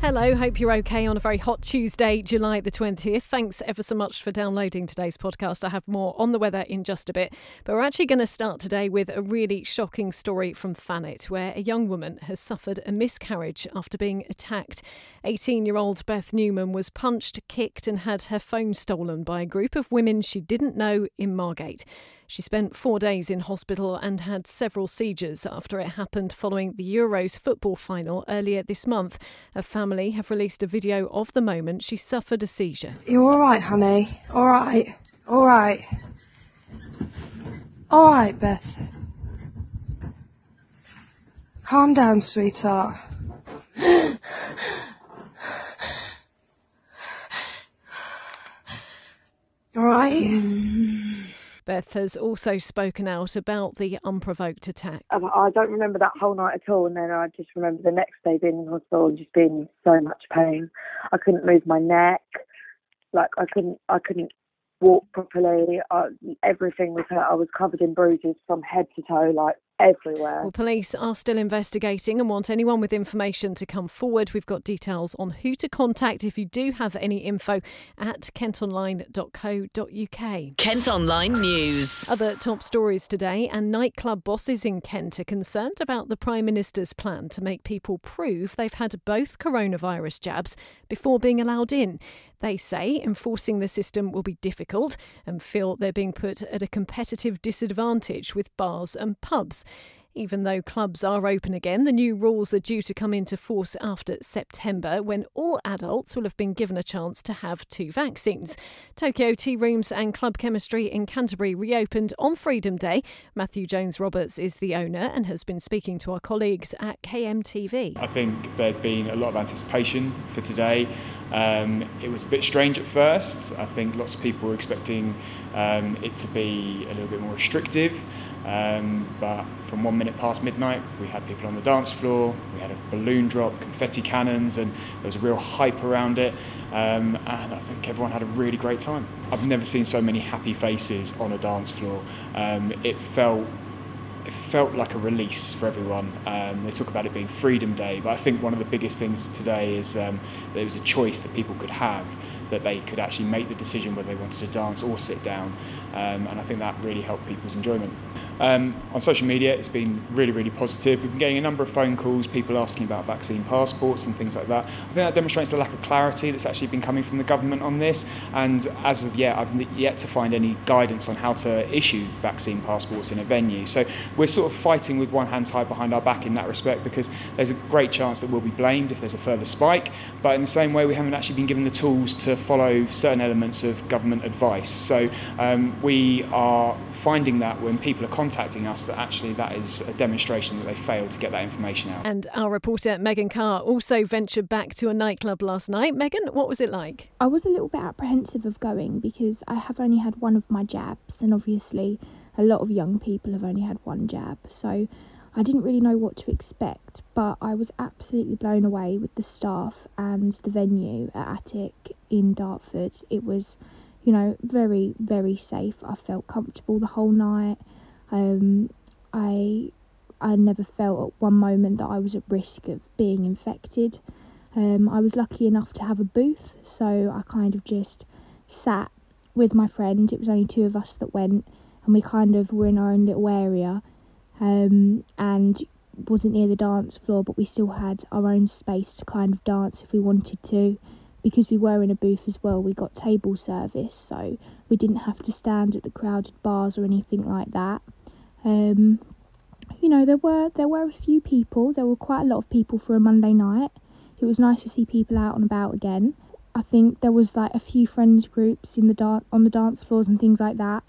Hello, hope you're okay on a very hot Tuesday, July the 20th. Thanks ever so much for downloading today's podcast. I have more on the weather in just a bit. But we're actually going to start today with a really shocking story from Thanet, where a young woman has suffered a miscarriage after being attacked. 18-year-old Beth Newman was punched, kicked and had her phone stolen by a group of women she didn't know in Margate. She spent 4 days in hospital and had several seizures after it happened following the Euros football final earlier this month. Her family have released a video of the moment she suffered a seizure. You all right, honey? All right. All right. All right, Beth. Calm down, sweetheart. All right? Beth has also spoken out about the unprovoked attack. I don't remember that whole night at all, and then I just remember the next day being in hospital and just being in so much pain. I couldn't move my neck, like I couldn't walk properly. Everything was hurt. I was covered in bruises from head to toe, like everywhere. Well, police are still investigating and want anyone with information to come forward. We've got details on who to contact if you do have any info at kentonline.co.uk. Kent Online News. Other top stories today, and nightclub bosses in Kent are concerned about the Prime Minister's plan to make people prove they've had both coronavirus jabs before being allowed in. They say enforcing the system will be difficult and feel they're being put at a competitive disadvantage with bars and pubs. Even though clubs are open again, the new rules are due to come into force after September, when all adults will have been given a chance to have 2 vaccines. Tokyo Tea Rooms and Club Chemistry in Canterbury reopened on Freedom Day. Matthew Jones-Roberts is the owner and has been speaking to our colleagues at KMTV. I think there'd been a lot of anticipation for today. It was a bit strange at first. I think lots of people were expecting it to be a little bit more restrictive, but from 1 minute past midnight we had people on the dance floor, we had a balloon drop, confetti cannons, and there was a real hype around it, and I think everyone had a really great time. I've never seen so many happy faces on a dance floor. It felt like a release for everyone. They talk about it being Freedom Day, but I think one of the biggest things today is there was a choice that people could have, that they could actually make the decision whether they wanted to dance or sit down, and I think that really helped people's enjoyment. On social media, it's been really, really positive. We've been getting a number of phone calls, people asking about vaccine passports and things like that. I think that demonstrates the lack of clarity that's actually been coming from the government on this, and as of yet, I've yet to find any guidance on how to issue vaccine passports in a venue. So we're sort of fighting with one hand tied behind our back in that respect, because there's a great chance that we'll be blamed if there's a further spike, but in the same way, we haven't actually been given the tools to follow certain elements of government advice. So we are finding that when people are contacting us, that actually that is a demonstration that they failed to get that information out. And our reporter Megan Carr also ventured back to a nightclub last night. Megan, what was it like? I was a little bit apprehensive of going because I have only had one of my jabs, and obviously a lot of young people have only had one jab, so I didn't really know what to expect, but I was absolutely blown away with the staff and the venue at Attic in Dartford. It was, you know, very, very safe. I felt comfortable the whole night. I never felt at one moment that I was at risk of being infected. I was lucky enough to have a booth, so I kind of just sat with my friend. It was only 2 of us that went, and we kind of were in our own little area. And wasn't near the dance floor, but we still had our own space to kind of dance if we wanted to, because we were in a booth as well. We got table service, so we didn't have to stand at the crowded bars or anything like that. You know, there were a few people. There were quite a lot of people for a Monday night. It was nice to see people out and about again. I think there was like a few friends groups in the on the dance floors and things like that.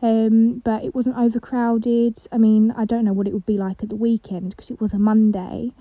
But it wasn't overcrowded. I mean, I don't know what it would be like at the weekend because it was a Monday,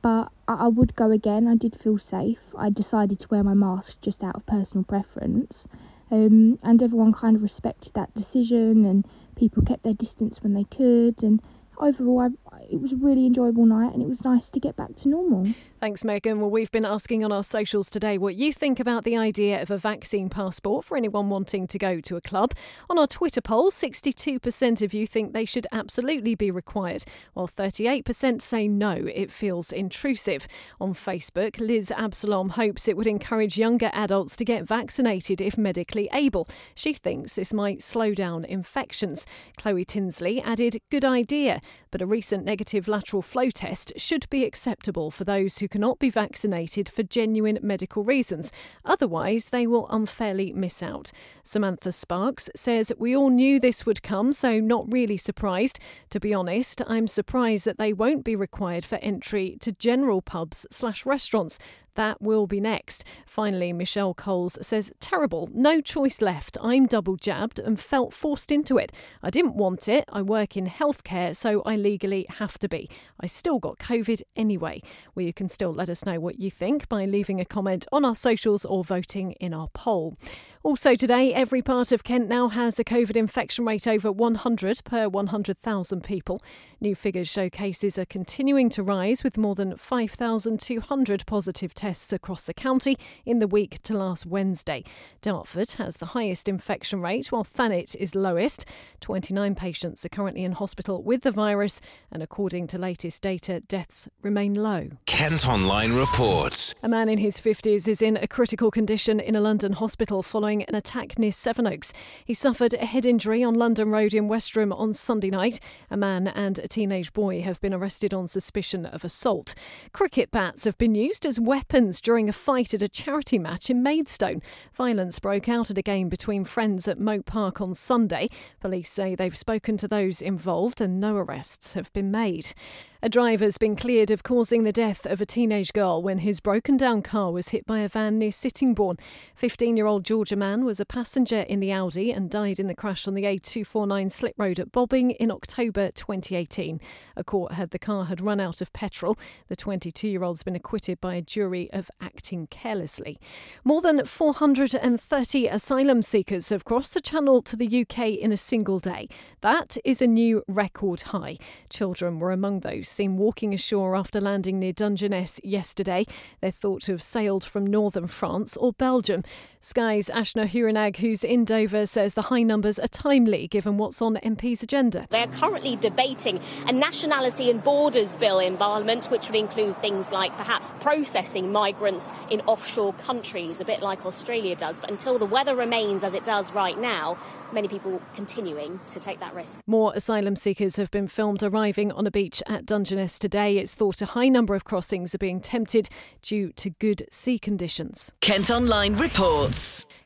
but I would go again. I did feel safe. I decided to wear my mask just out of personal preference, and everyone kind of respected that decision, and people kept their distance when they could, and overall it was a really enjoyable night and it was nice to get back to normal. Thanks, Megan. Well, we've been asking on our socials today what you think about the idea of a vaccine passport for anyone wanting to go to a club. On our Twitter poll, 62% of you think they should absolutely be required, while 38% say no, it feels intrusive. On Facebook, Liz Absalom hopes it would encourage younger adults to get vaccinated if medically able. She thinks this might slow down infections. Chloe Tinsley added, good idea, but a recent negative lateral flow test should be acceptable for those who cannot be vaccinated for genuine medical reasons. Otherwise, they will unfairly miss out. Samantha Sparks says, we all knew this would come, so not really surprised. To be honest, I'm surprised that they won't be required for entry to general pubs/restaurants. That will be next. Finally, Michelle Coles says, terrible, no choice left. I'm double jabbed and felt forced into it. I didn't want it. I work in healthcare, so I legally have to be. I still got COVID anyway. Well, you can still let us know what you think by leaving a comment on our socials or voting in our poll. Also today, every part of Kent now has a COVID infection rate over 100 per 100,000 people. New figures show cases are continuing to rise, with more than 5,200 positive tests across the county in the week to last Wednesday. Dartford has the highest infection rate, while Thanet is lowest. 29 patients are currently in hospital with the virus, and according to latest data, deaths remain low. Kent Online reports. A man in his 50s is in a critical condition in a London hospital following an attack near Sevenoaks. He suffered a head injury on London Road in Westerham on Sunday night. A man and a teenage boy have been arrested on suspicion of assault. Cricket bats have been used as weapons during a fight at a charity match in Maidstone. Violence broke out at a game between friends at Moat Park on Sunday. Police say they've spoken to those involved and no arrests have been made. A driver's been cleared of causing the death of a teenage girl when his broken-down car was hit by a van near Sittingbourne. 15-year-old Georgia Mann was a passenger in the Audi and died in the crash on the A249 slip road at Bobbing in October 2018. A court heard the car had run out of petrol. The 22-year-old's been acquitted by a jury of acting carelessly. More than 430 asylum seekers have crossed the Channel to the UK in a single day. That is a new record high. Children were among those seen walking ashore after landing near Dungeness yesterday. They're thought to have sailed from northern France or Belgium. Sky's Ashna Hurinag, who's in Dover, says the high numbers are timely given what's on MPs' agenda. They're currently debating a nationality and borders bill in Parliament, which would include things like perhaps processing migrants in offshore countries, a bit like Australia does. But until the weather remains as it does right now, many people continuing to take that risk. More asylum seekers have been filmed arriving on a beach at Dungeness today. It's thought a high number of crossings are being attempted due to good sea conditions. Kent Online reports.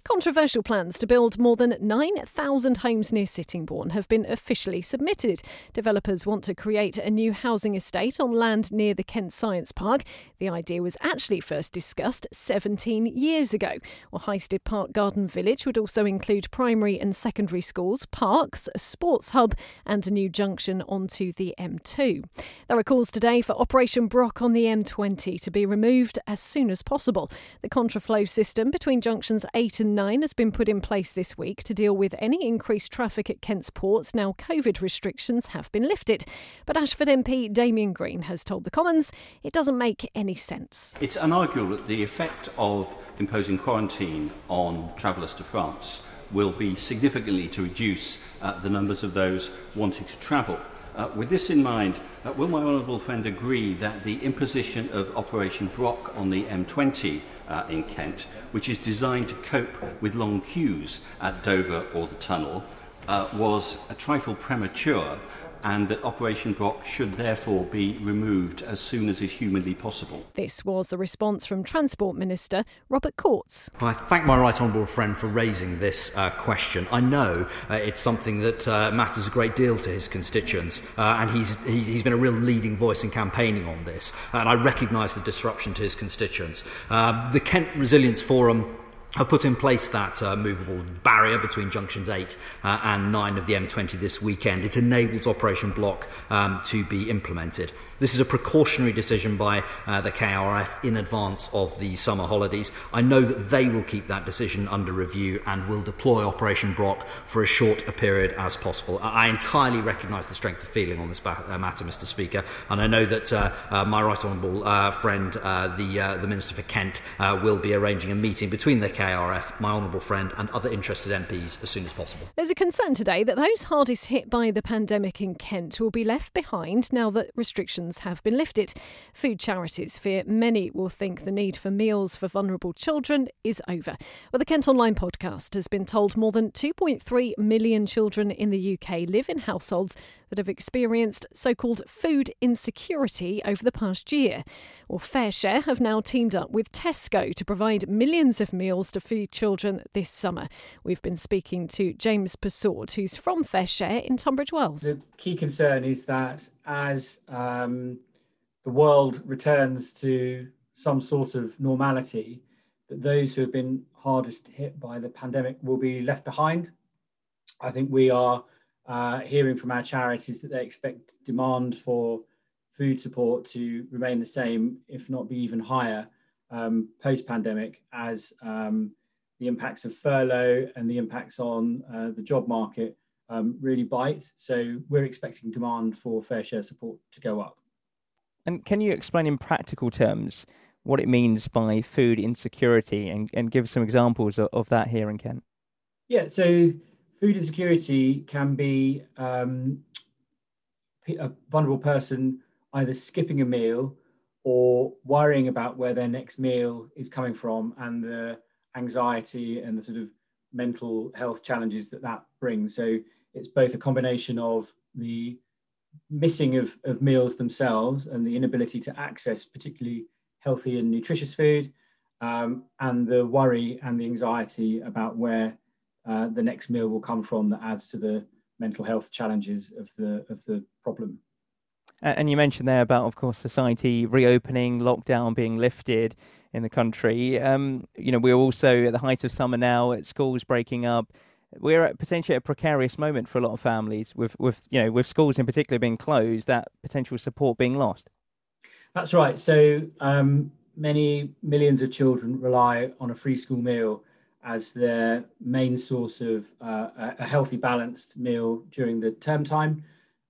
Controversial plans to build more than 9,000 homes near Sittingbourne have been officially submitted. Developers want to create a new housing estate on land near the Kent Science Park. The idea was actually first discussed 17 years ago. Well, Highstead Park Garden Village would also include primary and secondary schools, parks, a sports hub and a new junction onto the M2. There are calls today for Operation Brock on the M20 to be removed as soon as possible. The contraflow system between junctions 8 and 9 has been put in place this week to deal with any increased traffic at Kent's ports now COVID restrictions have been lifted. But Ashford MP Damien Green has told the Commons it doesn't make any sense. It's unarguable that the effect of imposing quarantine on travellers to France will be significantly to reduce the numbers of those wanting to travel. With this in mind, will my honourable friend agree that the imposition of Operation Brock on the M20 in Kent, which is designed to cope with long queues at Dover or the Tunnel, was a trifle premature, and that Operation Brock should therefore be removed as soon as is humanly possible? This was the response from Transport Minister Robert Courts. I thank my right honourable friend for raising this question. I know it's something that matters a great deal to his constituents, and he's been a real leading voice in campaigning on this, and I recognise the disruption to his constituents. The Kent Resilience Forum I've put in place that movable barrier between junctions 8 and 9 of the M20 this weekend. It enables Operation Block to be implemented. This is a precautionary decision by the KRF in advance of the summer holidays. I know that they will keep that decision under review and will deploy Operation Brock for as short a period as possible. I entirely recognise the strength of feeling on this matter, Mr. Speaker, and I know that my right honourable friend, the Minister for Kent, will be arranging a meeting between the KRF, my honourable friend, and other interested MPs as soon as possible. There's a concern today that those hardest hit by the pandemic in Kent will be left behind now that restrictions have been lifted. Food charities fear many will think the need for meals for vulnerable children is over. Well, the Kent Online podcast has been told more than 2.3 million children in the UK live in households that have experienced so-called food insecurity over the past year. Well, FareShare have now teamed up with Tesco to provide millions of meals to feed children this summer. We've been speaking to James Persaud, who's from FareShare in Tunbridge Wells. The key concern is that as the world returns to some sort of normality, that those who have been hardest hit by the pandemic will be left behind. I think we are hearing from our charities that they expect demand for food support to remain the same, if not be even higher, post-pandemic, as the impacts of furlough and the impacts on the job market really bite. So we're expecting demand for FareShare support to go up. And can you explain in practical terms what it means by food insecurity and give some examples of that here in Kent? Yeah, so food insecurity can be a vulnerable person either skipping a meal or worrying about where their next meal is coming from and the anxiety and the sort of mental health challenges that that brings. So it's both a combination of the missing of meals themselves and the inability to access particularly healthy and nutritious food, and the worry and the anxiety about where the next meal will come from that adds to the mental health challenges of the problem. And you mentioned there about, of course, society reopening, lockdown being lifted in the country. We're also at the height of summer now, at schools breaking up. We're at potentially a precarious moment for a lot of families with schools in particular being closed, that potential support being lost. That's right. So many millions of children rely on a free school meal as their main source of a healthy, balanced meal during the term time.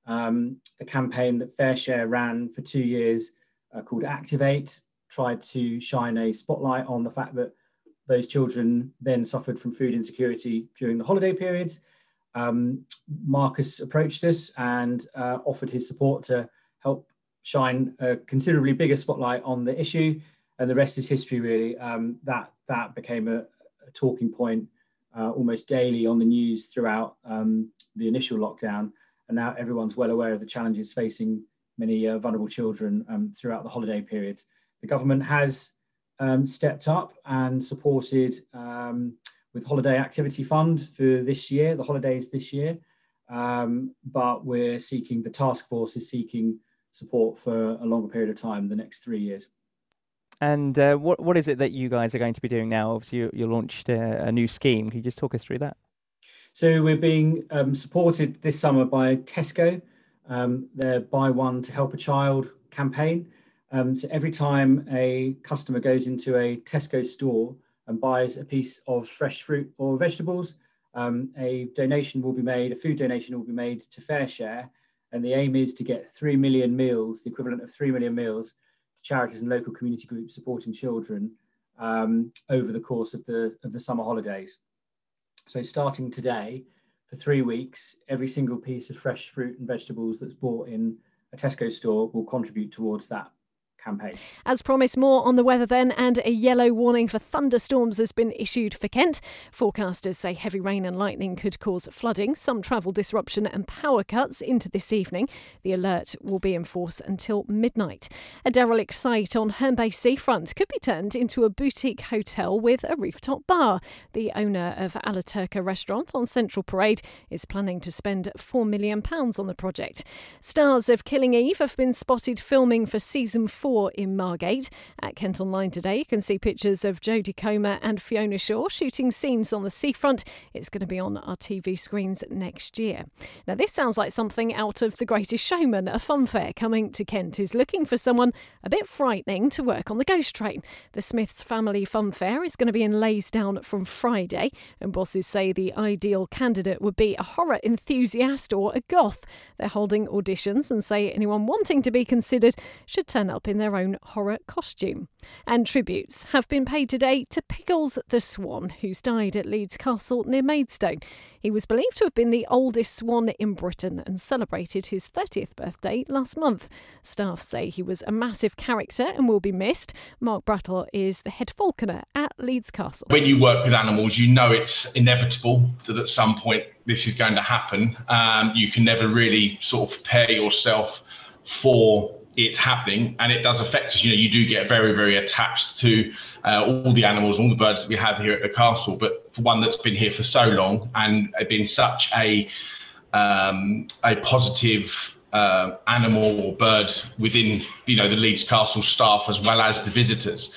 The campaign that FareShare ran for 2 years called Activate tried to shine a spotlight on the fact that those children then suffered from food insecurity during the holiday periods. Marcus approached us and offered his support to help shine a considerably bigger spotlight on the issue, and the rest is history, really. That became a talking point almost daily on the news throughout the initial lockdown. And now everyone's well aware of the challenges facing many vulnerable children throughout the holiday periods. The government has stepped up and supported with Holiday Activity Fund for this year, the holidays this year. But the task force is seeking support for a longer period of time, the next 3 years. And what is it that you guys are going to be doing now? Obviously, you launched a new scheme. Can you just talk us through that? So we're being supported this summer by Tesco, their Buy One to Help a Child campaign. So every time a customer goes into a Tesco store and buys a piece of fresh fruit or vegetables, a food donation will be made to FareShare. And the aim is to get 3 million meals, the equivalent of 3 million meals, to charities and local community groups supporting children over the course of the summer holidays. So starting today, for 3 weeks, every single piece of fresh fruit and vegetables that's bought in a Tesco store will contribute towards that campaign. As promised, more on the weather then, and a yellow warning for thunderstorms has been issued for Kent. Forecasters say heavy rain and lightning could cause flooding, some travel disruption and power cuts into this evening. The alert will be in force until midnight. A derelict site on Herne Bay seafront could be turned into a boutique hotel with a rooftop bar. The owner of Alaturka Restaurant on Central Parade is planning to spend £4 million on the project. Stars of Killing Eve have been spotted filming for season 4 War in Margate. At Kent Online today, you can see pictures of Jodie Comer and Fiona Shaw shooting scenes on the seafront. It's going to be on our TV screens next year. Now, this sounds like something out of The Greatest Showman. A fun fair coming to Kent is looking for someone a bit frightening to work on the ghost train. The Smiths Family Fun Fair is going to be in Laysdown from Friday, and bosses say the ideal candidate would be a horror enthusiast or a goth. They're holding auditions and say anyone wanting to be considered should turn up in their own horror costume. And tributes have been paid today to Pickles the Swan, who's died at Leeds Castle near Maidstone. He was believed to have been the oldest swan in Britain and celebrated his 30th birthday last month. Staff say he was a massive character and will be missed. Mark Brattle is the head falconer at Leeds Castle. When you work with animals, you know it's inevitable that at some point this is going to happen. You can never really sort of prepare yourself for it's happening, and it does affect us. You know, you do get very, very attached to all the animals, all the birds that we have here at the castle. But for one that's been here for so long and been such a positive animal or bird within, you know, the Leeds Castle staff as well as the visitors,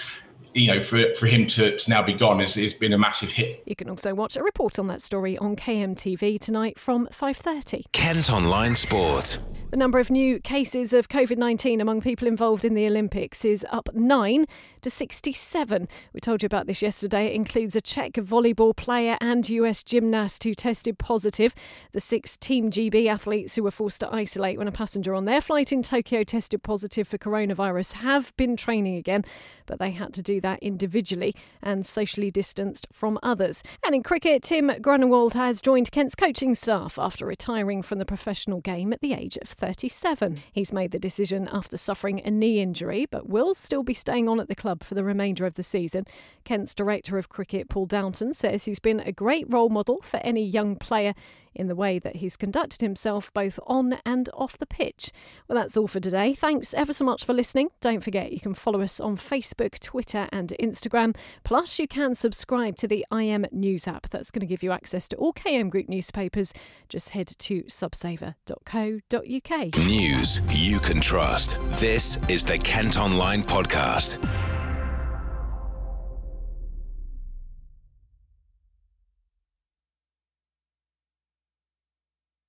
you know, for him to now be gone has been a massive hit. You can also watch a report on that story on KMTV tonight from 5:30. Kent Online Sport. The number of new cases of COVID-19 among people involved in the Olympics is up 9 to 67. We told you about this yesterday. It includes a Czech volleyball player and US gymnast who tested positive. The 6 Team GB athletes who were forced to isolate when a passenger on their flight in Tokyo tested positive for coronavirus have been training again, but they had to do that individually and socially distanced from others. And in cricket, Tim Grunewald has joined Kent's coaching staff after retiring from the professional game at the age of 37. He's made the decision after suffering a knee injury, but will still be staying on at the club for the remainder of the season. Kent's director of cricket, Paul Downton, says he's been a great role model for any young player in the way that he's conducted himself both on and off the pitch. Well, that's all for today. Thanks ever so much for listening. Don't forget you can follow us on Facebook, Twitter and Instagram. Plus, you can subscribe to the IM News app. That's going to give you access to all KM Group newspapers. Just head to subsaver.co.uk. News you can trust. This is the Kent Online Podcast.